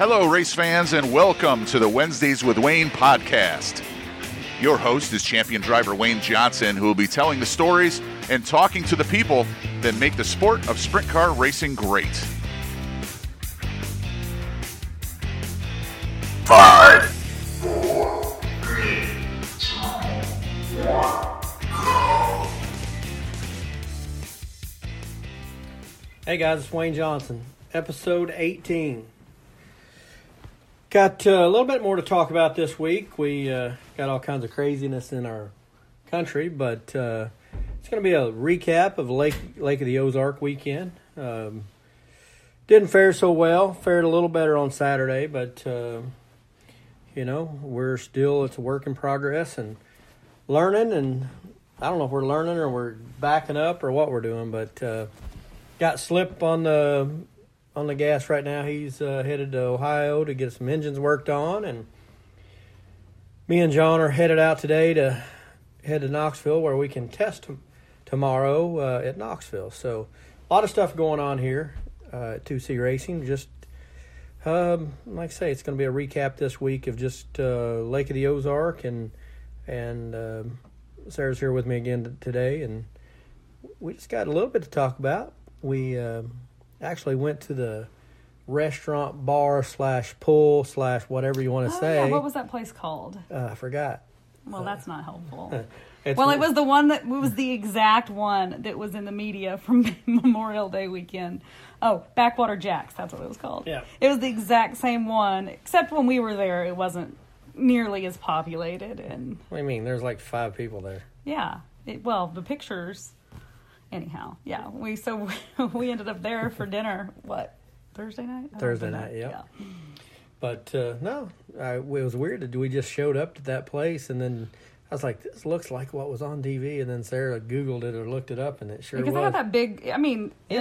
Hello, race fans, and welcome to the Wednesdays with Wayne podcast. Your host is champion driver Wayne Johnson, who will be telling the stories and talking to the people that make the sport of sprint car racing great. 5, 4, 3, 2, 1, go! Hey guys, it's Wayne Johnson, episode 18. Got a little bit more to talk about this week. We got all kinds of craziness in our country, but it's going to be a recap of Lake of the Ozark weekend. Didn't fare so well. Fared a little better on Saturday, but, you know, it's a work in progress and learning. And I don't know if we're learning or we're backing up or what we're doing, but got Slip on the gas right now. He's headed to Ohio to get some engines worked on, and me and John are headed out today to head to Knoxville, where we can test tomorrow at Knoxville. So a lot of stuff going on here at 2C Racing. Just like I say, it's going to be a recap this week of just Lake of the Ozark, and Sarah's here with me again today, and we just got a little bit to talk about. We actually went to the restaurant bar / pool / whatever you want to say. Yeah. What was that place called? I forgot. Well, that's not helpful. It was the one that was the exact one that was in the media from Memorial Day weekend. Oh, Backwater Jack's, that's what it was called. Yeah. It was the exact same one, except when we were there, it wasn't nearly as populated. And what do you mean? There's like 5 people there. Yeah. The pictures... Anyhow, yeah, we ended up there for dinner, what, Thursday night? Thursday night, yeah. But, it was weird that we just showed up to that place, and then I was like, this looks like what was on TV, and then Sarah Googled it or looked it up, and it sure was. Because it had that big, it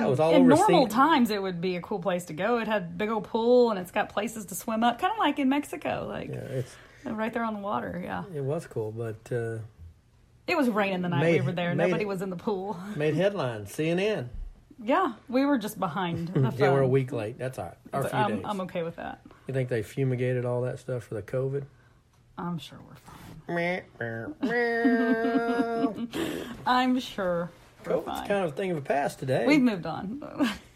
was all in normal times it would be a cool place to go. It had big old pool, and it's got places to swim up, kind of like in Mexico, like right there on the water, yeah. It was cool, but... It was raining the night we were there. Nobody was in the pool. Made headlines. CNN. Yeah, we were just behind the phone. Yeah, we're a week late. That's all right. Our few days. I'm okay with that. You think they fumigated all that stuff for the COVID? I'm sure we're fine. I'm sure we're COVID's fine. It's kind of a thing of the past today. We've moved on.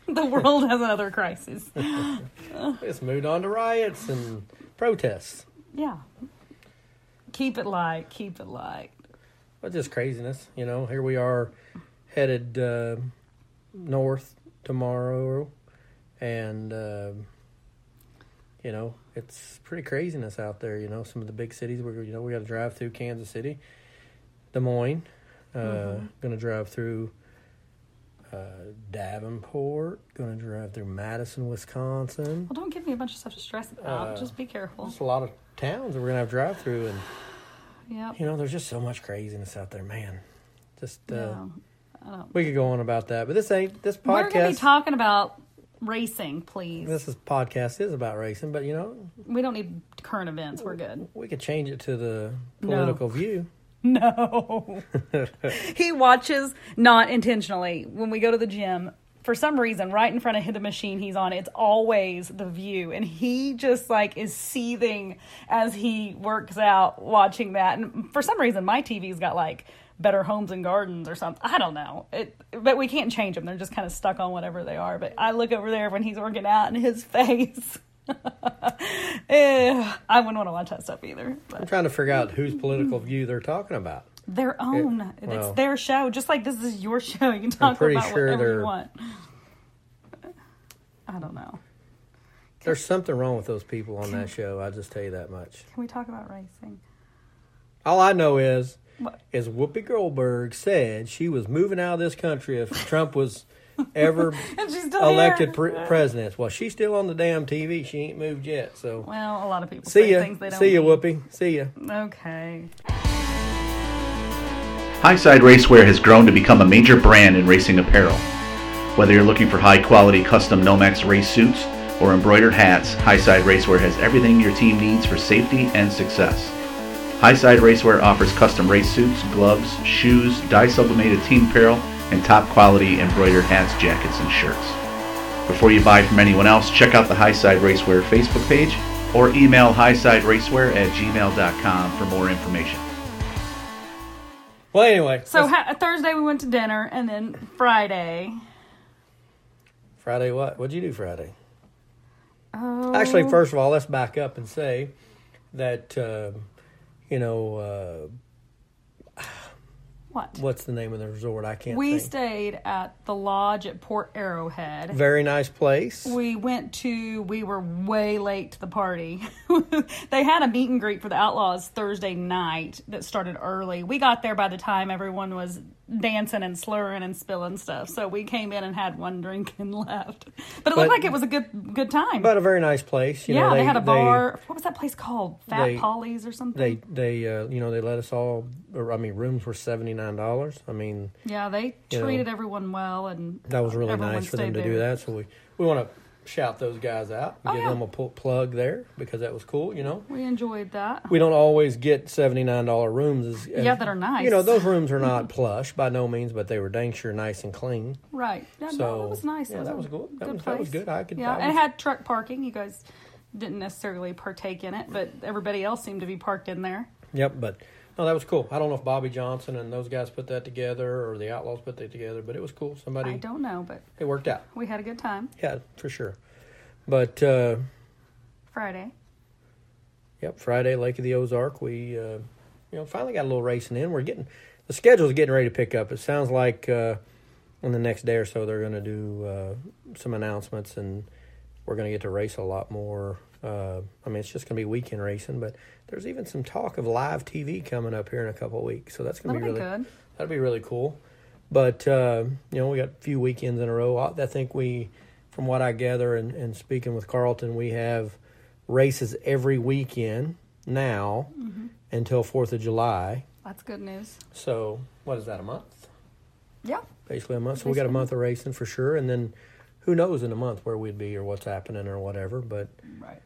The world has another crisis. It's moved on to riots and protests. Yeah. Keep it light. Keep it light. But just craziness, you know. Here we are headed north tomorrow, and, it's pretty craziness out there, you know. Some of the big cities, we got to drive through Kansas City, Des Moines, going to drive through Davenport, going to drive through Madison, Wisconsin. Well, don't give me a bunch of stuff to stress about. Just be careful. There's a lot of towns that we're going to have drive through, and... Yep. You know, there's just so much craziness out there, man. Just, we could go on about that, but this podcast. We're going to be talking about racing, please. This podcast is about racing, but you know. We don't need current events. We're good. We could change it to the political view. No. He watches, not intentionally, when we go to the gym. For some reason, right in front of the machine he's on, it's always The View. And he just, is seething as he works out watching that. And for some reason, my TV's got, Better Homes and Gardens or something. I don't know. But we can't change them. They're just kind of stuck on whatever they are. But I look over there when he's working out and his face. I wouldn't want to watch that stuff either. But. I'm trying to figure out whose political view they're talking about. Their own. It's their show. Just like this is your show. You can talk about whatever you want. I don't know. There's something wrong with those people on that show. I'll just tell you that much. Can we talk about racing? All I know is Whoopi Goldberg said she was moving out of this country if Trump was ever elected president. Well, she's still on the damn TV. She ain't moved yet. So a lot of people say things they don't need. See ya, Whoopi. See ya. Okay. Highside Racewear has grown to become a major brand in racing apparel. Whether you're looking for high-quality custom Nomex race suits or embroidered hats, Highside Racewear has everything your team needs for safety and success. Highside Racewear offers custom race suits, gloves, shoes, dye-sublimated team apparel, and top-quality embroidered hats, jackets, and shirts. Before you buy from anyone else, check out the Highside Racewear Facebook page or email highsideracewear@gmail.com for more information. Well, anyway. So Thursday we went to dinner, and then Friday. Friday what? What'd you do Friday? Oh. Actually, first of all, let's back up and say that, What's the name of the resort? I can't think. We stayed at the lodge at Port Arrowhead. Very nice place. We were way late to the party. They had a meet and greet for the Outlaws Thursday night that started early. We got there by the time everyone was dancing and slurring and spilling stuff. So we came in and had one drink and left. But it looked like it was a good time. But a very nice place. They had a bar. What was that place called? Fat Polly's or something? They let us all, rooms were $79. I mean, yeah, they treated everyone well, and that was really nice for them to do that. So we want to shout those guys out, and give them a plug there, because that was cool. We enjoyed that. We don't always get $79 rooms. That are nice. Those rooms are not plush by no means, but they were dang sure nice and clean. Right. Yeah, that was nice. Yeah, that was good. That was good. And it had truck parking. You guys didn't necessarily partake in it, but everybody else seemed to be parked in there. Yep, but. No, that was cool. I don't know if Bobby Johnson and those guys put that together or the Outlaws put that together, but it was cool. I don't know, but... It worked out. We had a good time. Yeah, for sure. But... Friday. Yep, Friday, Lake of the Ozark. We, finally got a little racing in. The schedule's getting ready to pick up. It sounds like in the next day or so they're going to do some announcements, and we're going to get to race a lot more. It's just going to be weekend racing, but there's even some talk of live TV coming up here in a couple of weeks. So that's going to be really good. That'll be really cool. But, we got a few weekends in a row. I think we, from what I gather and speaking with Carlton, we have races every weekend now until 4th of July. That's good news. So what is that, a month? Yeah. Basically a month. So we got a month of racing for sure. And then who knows in a month where we'd be or what's happening or whatever, but right.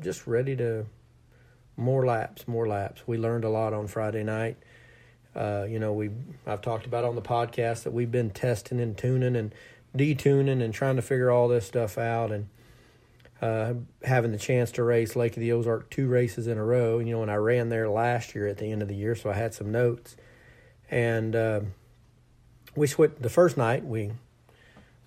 Just ready to more laps. We learned a lot on Friday night. I've talked about on the podcast that we've been testing and tuning and detuning and trying to figure all this stuff out, and having the chance to race Lake of the Ozark 2 races in a row, and I ran there last year at the end of the year, so I had some notes. And we switched the first night.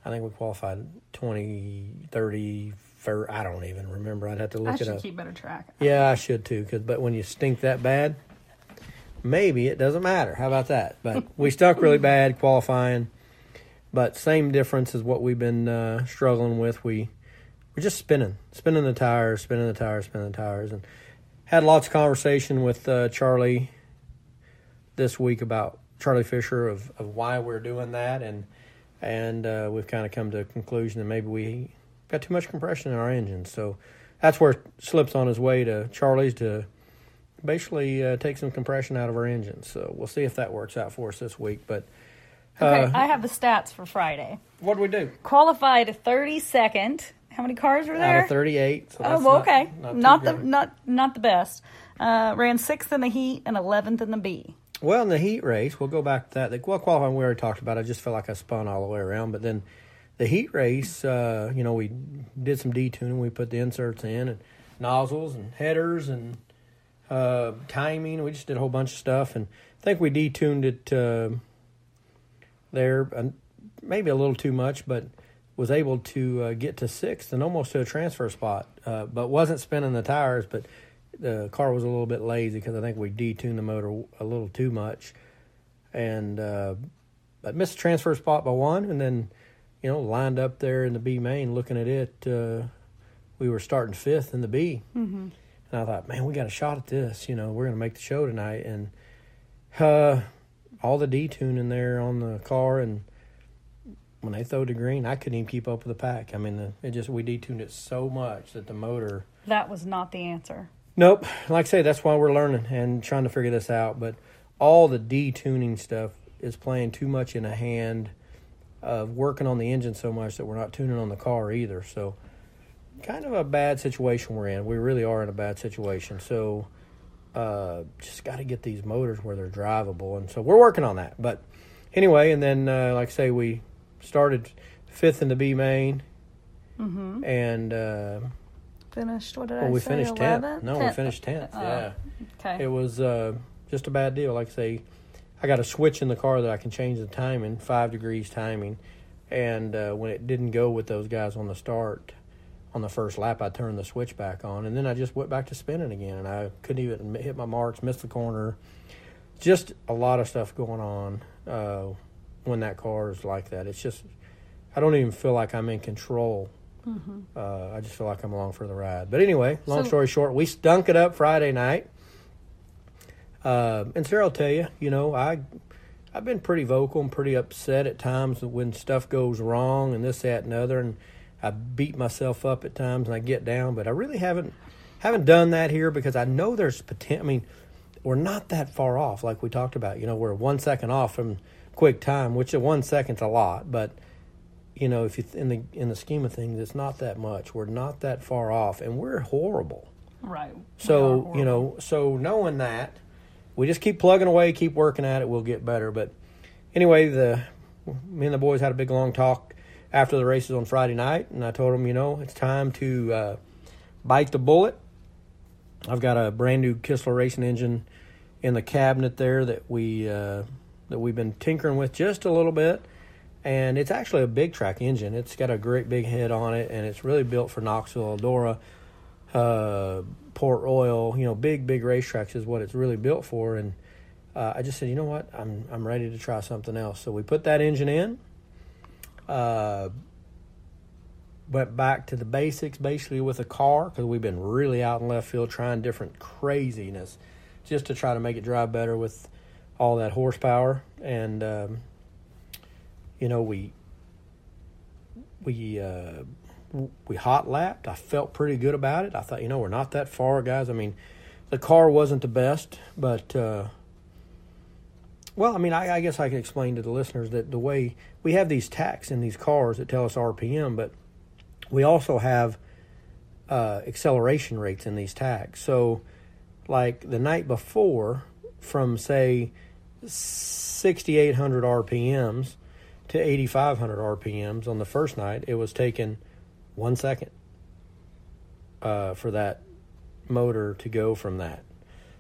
I think we qualified 20, 30, 30, I don't even remember. I'd have to look it up. I should keep better track. Yeah, I should too. But when you stink that bad, maybe it doesn't matter. How about that? But we stuck really bad qualifying. But same difference as what we've been struggling with. We're just spinning the tires. And had lots of conversation with Charlie this week about Charlie Fisher of why we're doing that. And we've kind of come to a conclusion that maybe we got too much compression in our engine. So that's where Slip's on his way to Charlie's to basically take some compression out of our engine. So we'll see if that works out for us this week. But okay, I have the stats for Friday. What did we do? Qualified 32nd. How many cars were there? Out of 38. So that's okay. Not the best. Ran 6th in the heat and 11th in the B. Well, in the heat race, we'll go back to that. Qualifying we already talked about. I just felt like I spun all the way around. But then the heat race, we did some detuning. We put the inserts in and nozzles and headers and timing. We just did a whole bunch of stuff. And I think we detuned it there maybe a little too much, but was able to get to 6th and almost to a transfer spot, but wasn't spinning the tires, but the car was a little bit lazy because I think we detuned the motor a little too much, and but missed the transfer spot by one. And then, lined up there in the B main, looking at it, we were starting 5th in the B, and I thought, man, we got a shot at this. We're gonna make the show tonight. And all the detuning there on the car, and when they throw to green, I couldn't even keep up with the pack. We detuned it so much that the motor. That was not the answer. Nope. Like I say, that's why we're learning and trying to figure this out. But all the detuning stuff is playing too much in a hand of working on the engine so much that we're not tuning on the car either. So kind of a bad situation we're in. We really are in a bad situation. So just got to get these motors where they're drivable. And so we're working on that. But anyway, and then like I say, we started fifth in the B main. Mm-hmm. And finished, what did I say? We finished 10th. No, we finished 10th, yeah. Okay. It was just a bad deal. Like I say, I got a switch in the car that I can change the timing, 5 degrees timing. And when it didn't go with those guys on the start, on the first lap, I turned the switch back on. And then I just went back to spinning again. And I couldn't even hit my marks, missed the corner. Just a lot of stuff going on when that car is like that. It's just, I don't even feel like I'm in control. Mm-hmm. I just feel like I'm along for the ride. But anyway, long story short, we stunk it up Friday night. And Sarah will tell you, you know, I've been pretty vocal and pretty upset at times when stuff goes wrong and this, that, and other. And I beat myself up at times and I get down. But I really haven't done that here because I know there's potential. I mean, we're not that far off like we talked about. You know, we're 1 second off from quick time, which 1 second's a lot. But, you know, if you in the scheme of things, it's not that much. We're not that far off. And we're horrible. Right. So, horrible. You know, so knowing that, we just keep plugging away, keep working at it. We'll get better. But anyway, me and the boys had a big, long talk after the races on Friday night, and I told them, you know, it's time to bite the bullet. I've got a brand-new Kistler racing engine in the cabinet there that, we've been tinkering with just a little bit, and it's actually a big track engine. It's got a great big head on it, and it's really built for Knoxville, Eldora, Port Royal, you know, big racetracks is what it's really built for. And I just said, you know what, I'm ready to try something else. So we put that engine in, went back to the basics basically with a car, because we've been really out in left field trying different craziness just to try to make it drive better with all that horsepower. And you know, we hot lapped. I felt pretty good about it. I thought, you know, we're not that far, guys. I mean, the car wasn't the best, but, well, I mean, I guess I can explain to the listeners that the way we have these tacks in these cars that tell us RPM, but we also have acceleration rates in these tacks. So, like the night before, from say 6,800 RPMs to 8,500 RPMs on the first night, it was taken 1 second for that motor to go from that.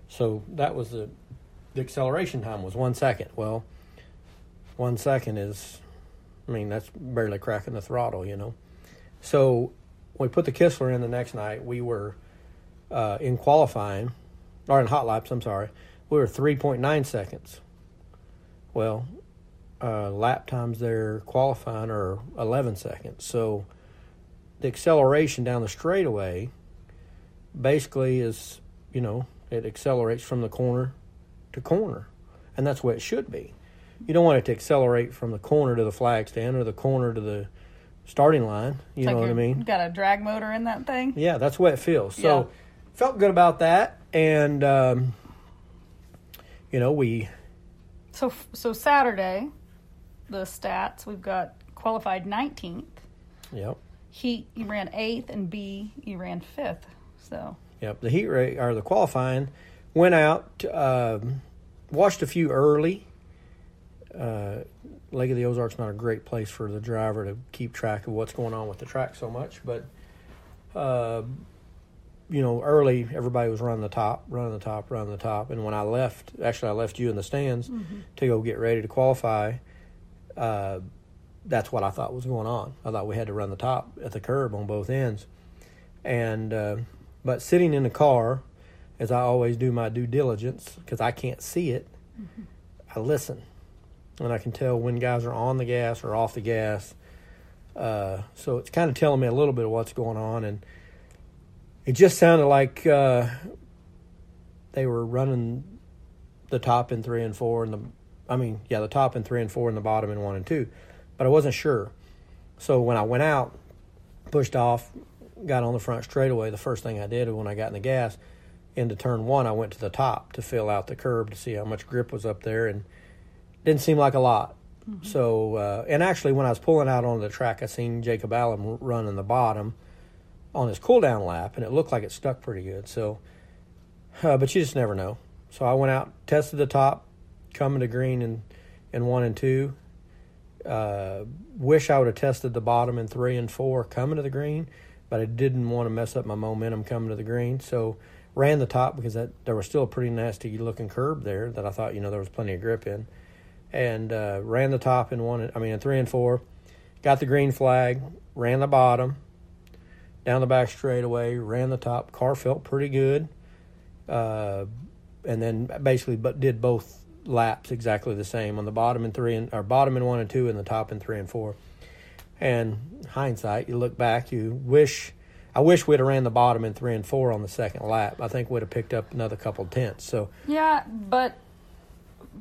So that was the acceleration time was 1 second. Well, 1 second is, I mean, that's barely cracking the throttle, you know. So we put the Kistler in the next night. We were in qualifying, or in hot laps, I'm sorry. We were 3.9 seconds. Well, lap times there qualifying are 11 seconds. So the acceleration down the straightaway basically is, you know, it accelerates from the corner to corner, and that's where it should be. You don't want it to accelerate from the corner to the flag stand or the corner to the starting line. You know what I mean? Got a drag motor in that thing. Yeah, that's what it feels. So felt good about that, and you know, we. So Saturday, the stats, we've got qualified 19th. Yep. Heat, you ran 8th, and B, you ran 5th. So. Yep, the heat rate, or the qualifying, went out, watched a few early. Lake of the Ozark's not a great place for the driver to keep track of what's going on with the track so much, but, you know, early, everybody was running the top. And when I left, actually I left you in the stands mm-hmm. to go get ready to qualify, that's what I thought was going on. I thought we had to run the top at the curb on both ends. And but sitting in the car, as I always do my due diligence, because I can't see it, mm-hmm. I listen. And I can tell when guys are on the gas or off the gas. So it's kind of telling me a little bit of what's going on. And it just sounded like they were running the top in 3 and 4. The top in 3 and 4 and the bottom in 1 and 2. But I wasn't sure. So when I went out, pushed off, got on the front straightaway, the first thing I did when I got in the gas into turn one, I went to the top to fill out the curb to see how much grip was up there, and didn't seem like a lot. Mm-hmm. So, and actually when I was pulling out onto the track, I seen Jacob Allen running the bottom on his cool down lap, and it looked like it stuck pretty good. So, but you just never know. So I went out, tested the top, coming to green in 1 and 2. Wish I would have tested the bottom in 3 and 4 coming to the green, but I didn't want to mess up my momentum coming to the green. So ran the top because there was still a pretty nasty looking curb there that I thought, there was plenty of grip in. And ran the top in 3 and 4, got the green flag, ran the bottom, down the back straightaway, ran the top. Car felt pretty good. And then basically did both laps exactly the same on the bottom in 1 and 2 and the top in 3 and 4. And hindsight, you look back, I wish we'd have ran the bottom in 3 and 4 on the second lap. I think we'd have picked up another couple tenths. So yeah, but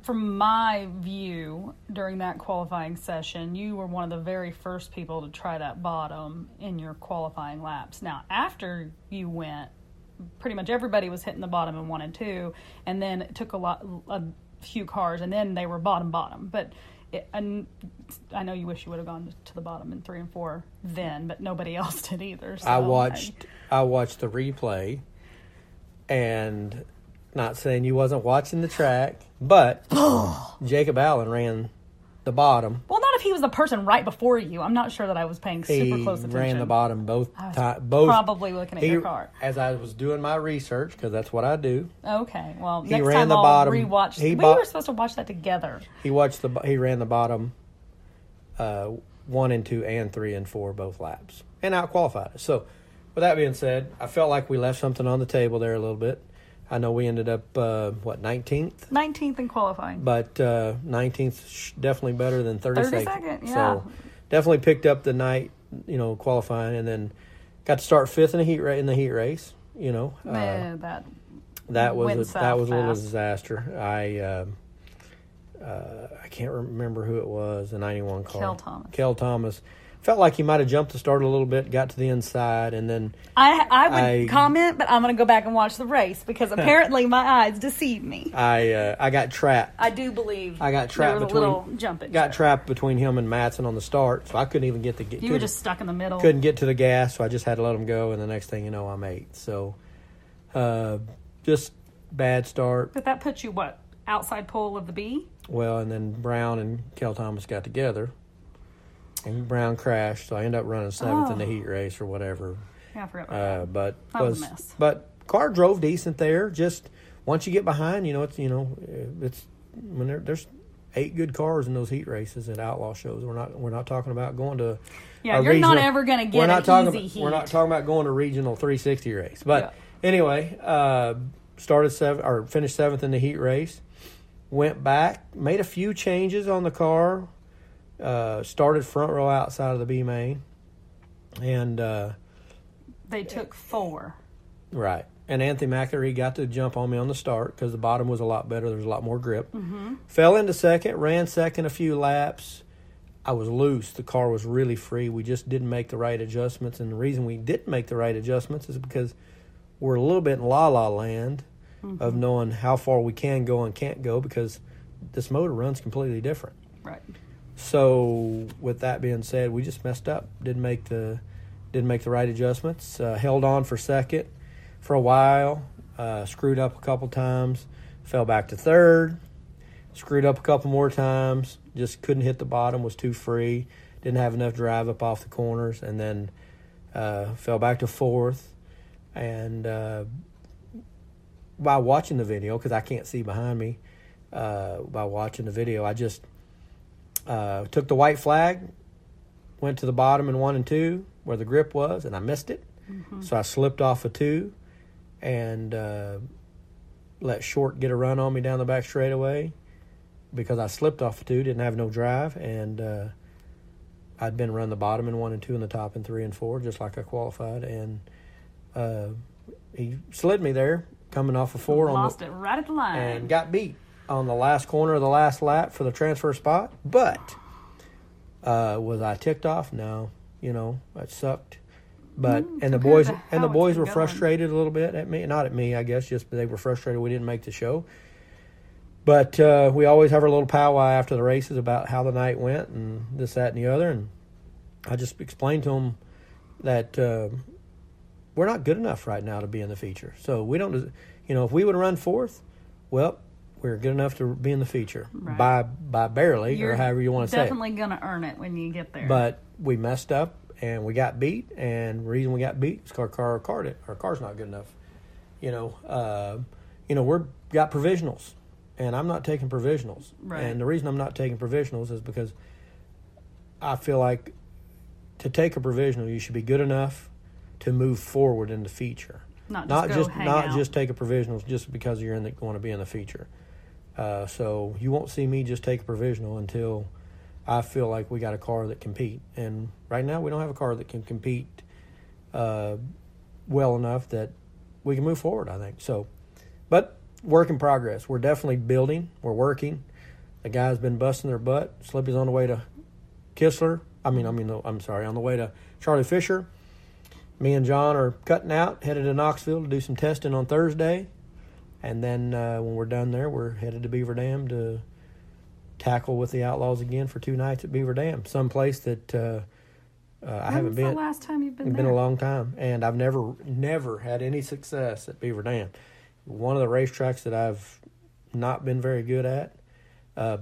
from my view, during that qualifying session, you were one of the very first people to try that bottom in your qualifying laps. Now, after you went, pretty much everybody was hitting the bottom in 1 and 2, and then it took a few cars, and then they were bottom. But I know you wish you would have gone to the bottom in 3 and 4 then, but nobody else did either. So I watched the replay, and not saying you wasn't watching the track, but Jacob Allen ran the bottom. Well, not if he was the person right before you. I'm not sure that I was paying super close attention. He ran the bottom both times. Probably looking at your car. As I was doing my research, because that's what I do. Okay, well, next time I'll rewatch. We were supposed to watch that together. He ran the bottom 1 and 2 and 3 and 4 both laps and outqualified us. So, with that being said, I felt like we left something on the table there a little bit. I know we ended up, 19th? 19th in qualifying. But 19th definitely better than 32nd. 32nd, yeah. So definitely picked up the night, qualifying, and then got to start 5th in the heat race, That was a little disaster. I can't remember who it was, the 91 car. Kel Thomas. Felt like he might have jumped the start a little bit, got to the inside, and then... I would comment, but I'm going to go back and watch the race, because apparently my eyes deceived me. I got trapped. I do believe I got trapped there was a little jumping. Trapped between him and Madsen on the start, so I couldn't even get the... You were just stuck in the middle. Couldn't get to the gas, so I just had to let him go, and the next thing you know, I'm 8th. So, just bad start. But that puts you, outside pole of the B? Well, and then Brown and Kel Thomas got together. And Brown crashed, so I ended up running 7th in the heat race or whatever. Yeah, I forgot about that. But that was a mess. But car drove decent there. Just once you get behind, it's when there's 8 good cars in those heat races at Outlaw shows. We're not talking about going to. Yeah, you're regional, not ever going to get easy heat. We're not talking about going to regional 360 race. But anyway, finished 7th in the heat race. Went back, made a few changes on the car. Started front row outside of the B main, and they took 4. Right, and Anthony McElroy got to jump on me on the start because the bottom was a lot better. There was a lot more grip. Mm-hmm. Fell into second, ran second a few laps. I was loose. The car was really free. We just didn't make the right adjustments, and the reason we didn't make the right adjustments is because we're a little bit in la-la land mm-hmm. of knowing how far we can go and can't go because this motor runs completely different. Right. So with that being said, we just messed up. Didn't make the right adjustments. Held on for second for a while. Screwed up a couple times. Fell back to third. Screwed up a couple more times. Just couldn't hit the bottom. Was too free. Didn't have enough drive up off the corners. And then fell back to fourth. And by watching the video, because I can't see behind me, I just. Took the white flag, went to the bottom in 1 and 2 where the grip was, and I missed it. Mm-hmm. So I slipped off a 2 and let Short get a run on me down the back straightaway because I slipped off a 2, didn't have no drive, and I'd been run the bottom in 1 and 2 and the top in 3 and 4 just like I qualified. And he slid me there coming off a 4. Lost it right at the line. And got beat on the last corner of the last lap for the transfer spot. But was I ticked off? No. That sucked. But the boys were frustrated a little bit at me. Not at me, I guess, just they were frustrated we didn't make the show. But we always have our little powwow after the races about how the night went and this, that, and the other. And I just explained to them that we're not good enough right now to be in the feature. So we don't, if we would run 4th, well, we were good enough to be in the feature, right, by barely, or however you want to say it. You're definitely going to earn it when you get there. But we messed up and we got beat, and the reason we got beat is because our car's not good enough. We've got provisionals, and I'm not taking provisionals. Right. And the reason I'm not taking provisionals is because I feel like to take a provisional, you should be good enough to move forward in the feature. Not just take a provisional just because you're going to be in the feature. So you won't see me just take a provisional until I feel like we got a car that compete. And right now we don't have a car that can compete well enough that we can move forward, I think. So, but work in progress. We're definitely building. We're working. The guy's been busting their butt. Slippy's on the way to Kistler. On the way to Charlie Fisher. Me and John are cutting out, headed to Knoxville to do some testing on Thursday. And then when we're done there, we're headed to Beaver Dam to tackle with the Outlaws again for 2 nights at Beaver Dam, someplace that I haven't been. When was the last time you've been there? It's been a long time, and I've never had any success at Beaver Dam. One of the racetracks that I've not been very good at,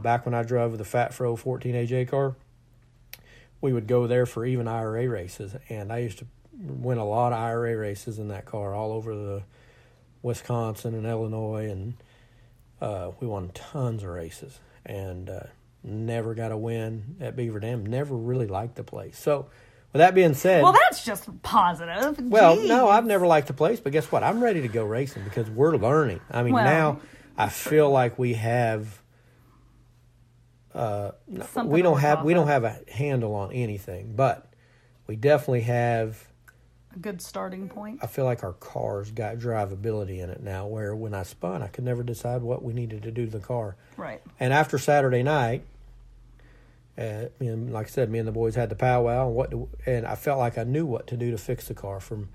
back when I drove the Fat Fro 14AJ car, we would go there for even IRA races, and I used to win a lot of IRA races in that car all over the Wisconsin and Illinois, and we won tons of races, and never got a win at Beaver Dam. Never really liked the place. So with that being said... Well, that's just positive. Well, jeez. No, I've never liked the place, but guess what? I'm ready to go racing because we're learning. Now I feel like we have... We don't have a handle on anything, but we definitely have a good starting point. I feel like our car's got drivability in it now, where when I spun, I could never decide what we needed to do to the car. Right. And after Saturday night, like I said, me and the boys had the powwow, and I felt like I knew what to do to fix the car from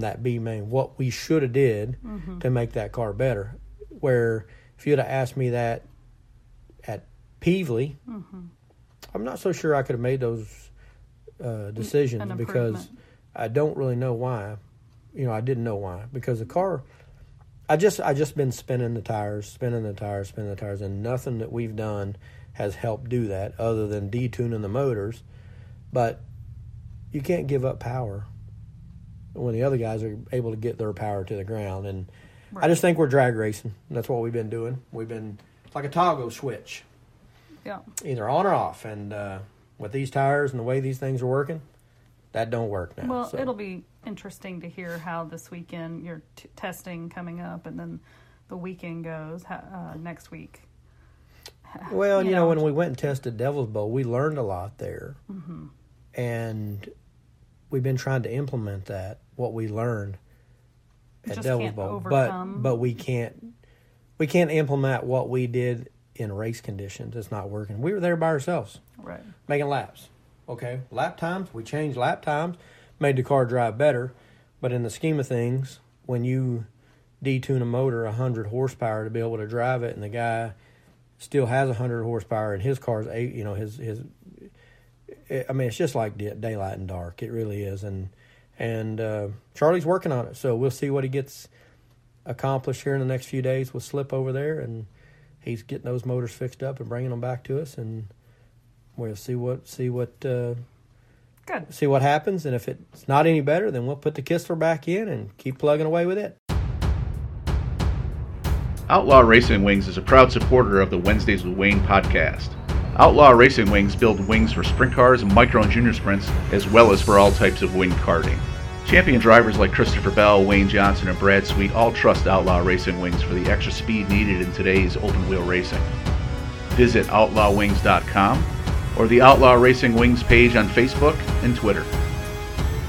that B main, what we should have did to make that car better. Where if you'd have asked me that at Peevely, I'm not so sure I could have made those decisions because I don't really know why. I didn't know why, because the car, I just been spinning the tires, and nothing that we've done has helped do that other than detuning the motors. But you can't give up power when the other guys are able to get their power to the ground, and right. I just think we're drag racing. That's what we've been doing. It's like a toggle switch. Yeah. Either on or off, and with these tires and the way these things are working, that don't work now. Well, so. It'll be interesting to hear how this weekend your testing coming up, and then the weekend goes next week. Well, when we went and tested Devil's Bowl, we learned a lot there, and we've been trying to implement that what we learned at Devil's Bowl, but we can't implement what we did in race conditions. It's not working. We were there by ourselves, right, making laps. Okay, lap times, we changed lap times, made the car drive better, but in the scheme of things, when you detune a motor 100 horsepower to be able to drive it, and the guy still has 100 horsepower and his car's 8, it's just like daylight and dark. It really is, and Charlie's working on it, so we'll see what he gets accomplished here in the next few days. We'll slip over there, and he's getting those motors fixed up and bringing them back to us, and we'll see what happens. And if it's not any better, then we'll put the Kistler back in and keep plugging away with it. Outlaw Racing Wings is a proud supporter of the Wednesdays with Wayne podcast. Outlaw Racing Wings build wings for sprint cars, micro and junior sprints, as well as for all types of wing karting. Champion drivers like Christopher Bell, Wayne Johnson, and Brad Sweet all trust Outlaw Racing Wings for the extra speed needed in today's open-wheel racing. Visit outlawwings.com or the Outlaw Racing Wings page on Facebook and Twitter.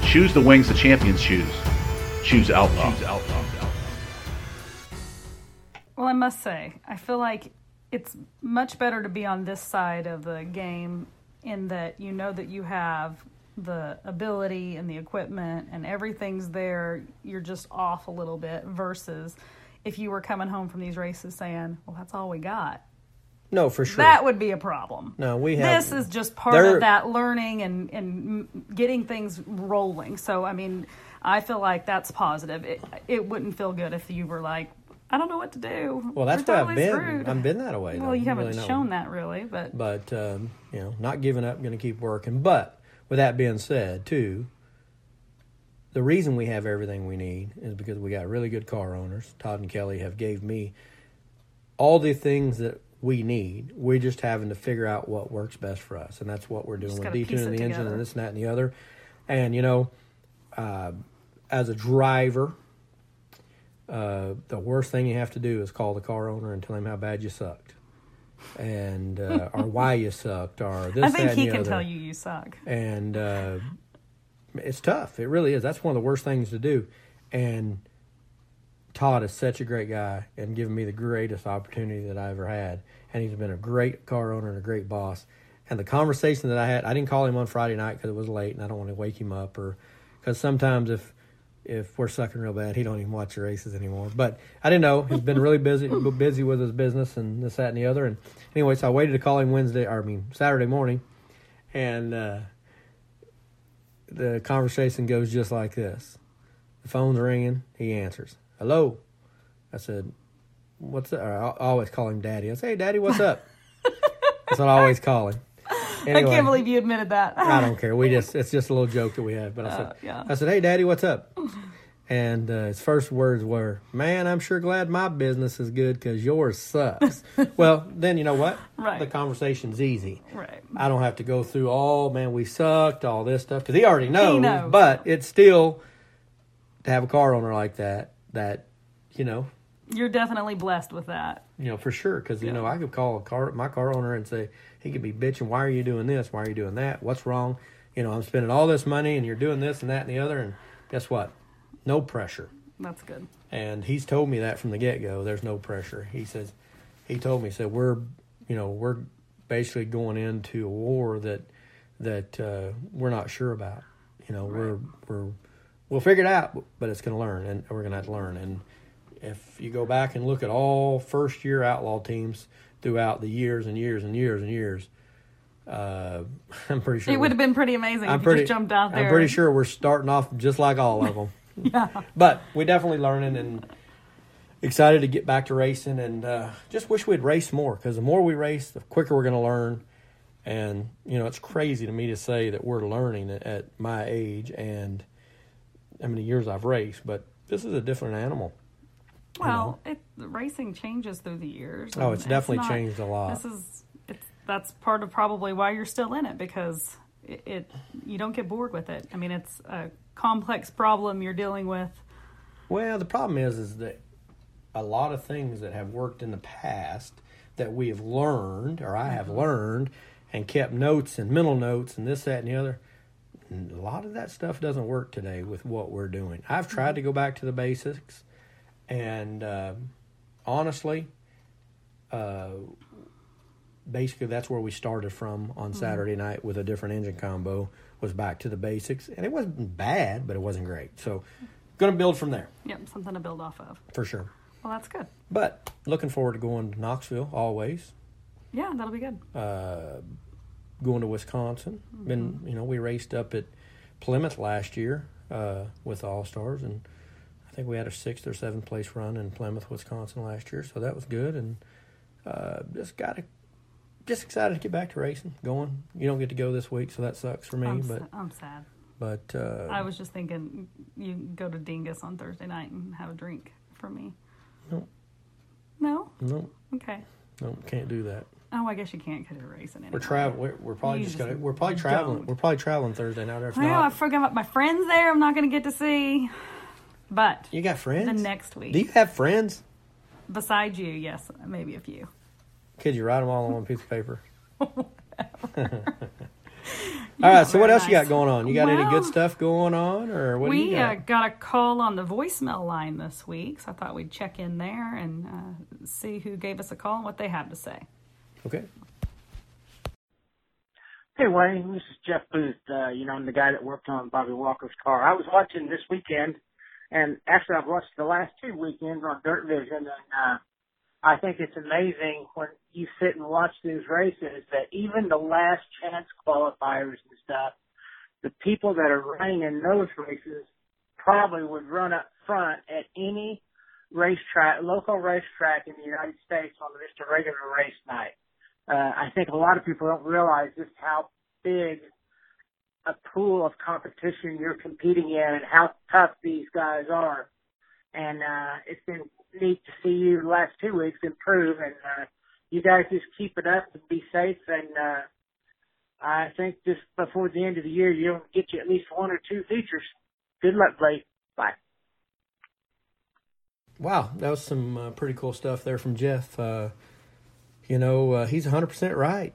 Choose the wings the champions choose. Choose Outlaw. Well, I must say, I feel like it's much better to be on this side of the game in that that you have the ability and the equipment and everything's there. You're just off a little bit versus if you were coming home from these races saying, well, that's all we got. No, for sure. That would be a problem. No, we have. This is just part of that learning and getting things rolling. So, I feel like that's positive. It wouldn't feel good if you were like, I don't know what to do. Well, that's what I've been. Screwed. I've been that way. Well, though. You haven't really shown that really, but you know, not giving up, going to keep working. But with that being said, too, the reason we have everything we need is because we got really good car owners. Todd and Kelly have gave me all the things that we need. We're just having to figure out what works best for us, and that's what we're doing with detuning the engine and this and that and the other. And you know, as a driver. The worst thing you have to do is call the car owner and tell him how bad you sucked, and or why you sucked, or this. I think that, he and the can other. Tell you suck. And it's tough. It really is. That's one of the worst things to do. And Todd is such a great guy and given me the greatest opportunity that I ever had. And he's been a great car owner and a great boss. And the conversation that I had, I didn't call him on Friday night because it was late and I don't want to wake him up, or because sometimes if we're sucking real bad, he don't even watch the races anymore. But I didn't know. He's been really busy with his business and this, that, and the other. And anyway, so I waited to call him Saturday morning. And the conversation goes just like this. The phone's ringing. He answers. Hello. I said, what's up? I always call him Daddy. I say, hey, Daddy, what's up? That's what I always call him. Anyway, I can't believe you admitted that. I don't care. It's just a little joke that we have. But I said, hey, Daddy, what's up? And his first words were, man, I'm sure glad my business is good because yours sucks. Well, then you know what? Right. The conversation's easy. Right. I don't have to go through, we sucked, all this stuff. Because he already knows. But it's still, to have a car owner like that, you know. You're definitely blessed with that. You know, for sure. Because, you know, I could call my car owner and say, he could be bitching, why are you doing this? Why are you doing that? What's wrong? You know, I'm spending all this money and you're doing this and that and the other. And guess what? No pressure. That's good. And he's told me that from the get-go. There's no pressure. He told me, we're basically going into a war that we're not sure about. You know, right. We'll figure it out, but it's going to learn, and we're going to have to learn. And if you go back and look at all first-year outlaw teams throughout the years and years and years and years, I'm pretty sure it would have been pretty amazing if you just jumped out there. I'm pretty sure we're starting off just like all of them. Yeah. But we're definitely learning and excited to get back to racing, and just wish we'd race more, because the more we race, the quicker we're going to learn. And, you know, it's crazy to me to say that we're learning at my age and how many years I've raced, but this is a different animal. Well, racing changes through the years. Oh, it's definitely changed a lot. That's part of probably why you're still in it, because you don't get bored with it. I mean, it's a complex problem you're dealing with. Well, the problem is that a lot of things that have worked in the past that we have learned, or I have learned, and kept notes and mental notes and this, that, and the other, a lot of that stuff doesn't work today with what we're doing. I've tried to go back to the basics. And honestly, basically that's where we started from on Saturday night with a different engine combo, was back to the basics. And it wasn't bad, but it wasn't great. So going to build from there. Yep, something to build off of. For sure. Well, that's good. But looking forward to going to Knoxville always. Yeah, that'll be good. Going to Wisconsin. Mm-hmm. We raced up at Plymouth last year with the All Stars, and I think we had a 6th or 7th place run in Plymouth, Wisconsin last year, so that was good. And just excited to get back to racing. Going, you don't get to go this week, so that sucks for me. I'm sad. But I was just thinking, you can go to Dingus on Thursday night and have a drink for me. No. Okay. No, can't do that. Oh, I guess you can't because you're racing anyway. We're probably traveling Thursday night. I forgot my friends there. I'm not going to get to see. But you got friends the next week. Do you have friends? Besides you, yes, maybe a few. Could you write them all on one piece of paper? Whatever. All right. So what else you got going on? You got any good stuff going on, or what? We got a call on the voicemail line this week, so I thought we'd check in there and see who gave us a call and what they had to say. Okay. Hey, Wayne. This is Jeff Booth. I'm the guy that worked on Bobby Walker's car. I was watching this weekend. And actually, I've watched the last 2 weekends on Dirt Vision, and I think it's amazing when you sit and watch these races that even the last chance qualifiers and stuff, the people that are running in those races probably would run up front at any local racetrack in the United States on just a regular race night. I think a lot of people don't realize just how big a pool of competition you're competing in and how tough these guys are. And it's been neat to see you the last 2 weeks improve, and you guys just keep it up and be safe. And I think just before the end of the year, you'll get you at least one or two features. Good luck, Blake. Bye. Wow, that was some pretty cool stuff there from Jeff. He's 100% right.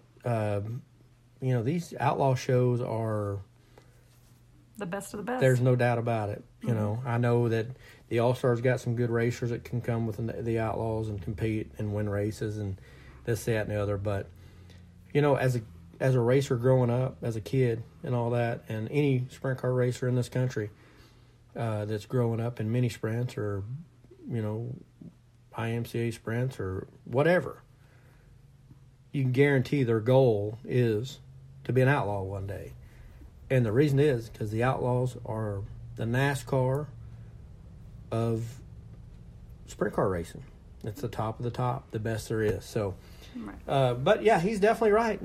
These outlaw shows are the best of the best. There's no doubt about it. You mm-hmm. know, I know that the All Stars got some good racers that can come with the outlaws and compete and win races and this, that, and the other. But you know, as a racer growing up, as a kid and all that, and any sprint car racer in this country that's growing up in mini sprints or IMCA sprints or whatever, you can guarantee their goal is to be an outlaw one day. And the reason is because the outlaws are the NASCAR of sprint car racing. It's the top of the top, the best there is. So, but yeah, he's definitely right.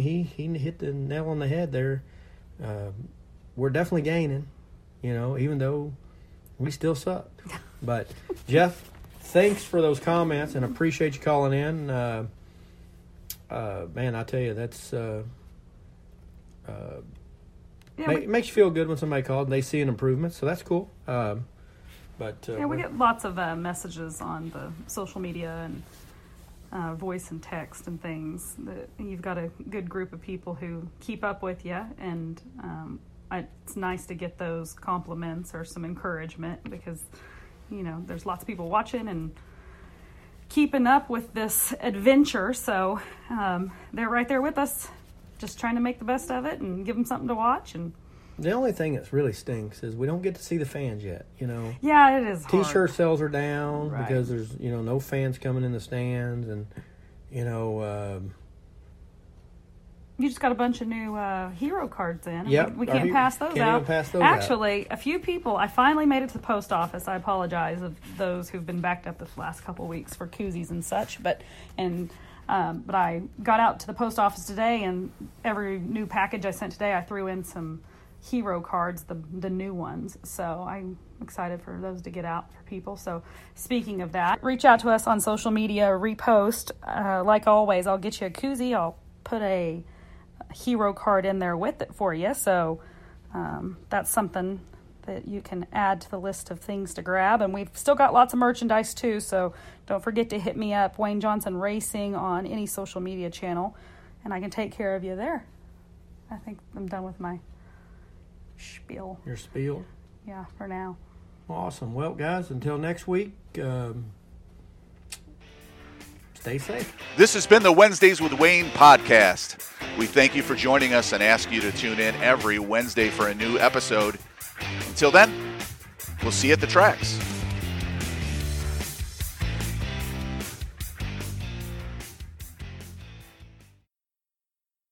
He hit the nail on the head there. We're definitely gaining, even though we still suck. But Jeff, thanks for those comments and appreciate you calling in. Man, I tell you, that's makes you feel good when somebody called and they see an improvement, so that's cool. We get lots of messages on the social media and voice and text and things. You've got a good group of people who keep up with you, and it's nice to get those compliments or some encouragement because there's lots of people watching and keeping up with this adventure, so they're right there with us, just trying to make the best of it and give them something to watch. And the only thing that really stinks is we don't get to see the fans yet. Yeah, it is hard. T-shirt sales are down because there's no fans coming in the stands, and you just got a bunch of new hero cards in. Yep. We can't pass those out. Actually, a few people, I finally made it to the post office. I apologize of those who've been backed up this last couple of weeks for koozies and such. But I got out to the post office today, and every new package I sent today, I threw in some hero cards, the new ones. So I'm excited for those to get out for people. So speaking of that, reach out to us on social media, repost. Like always, I'll get you a koozie. I'll put a hero card in there with it for you, so that's something that you can add to the list of things to grab. And we've still got lots of merchandise too, so don't forget to hit me up, Wayne Johnson Racing, on any social media channel, and I can take care of you there. I think I'm done with my spiel. Your spiel? Yeah, for now. Awesome. Well, guys, until next week, stay safe. This has been the Wednesdays with Wayne podcast. We thank you for joining us and ask you to tune in every Wednesday for a new episode. Until then, we'll see you at the tracks.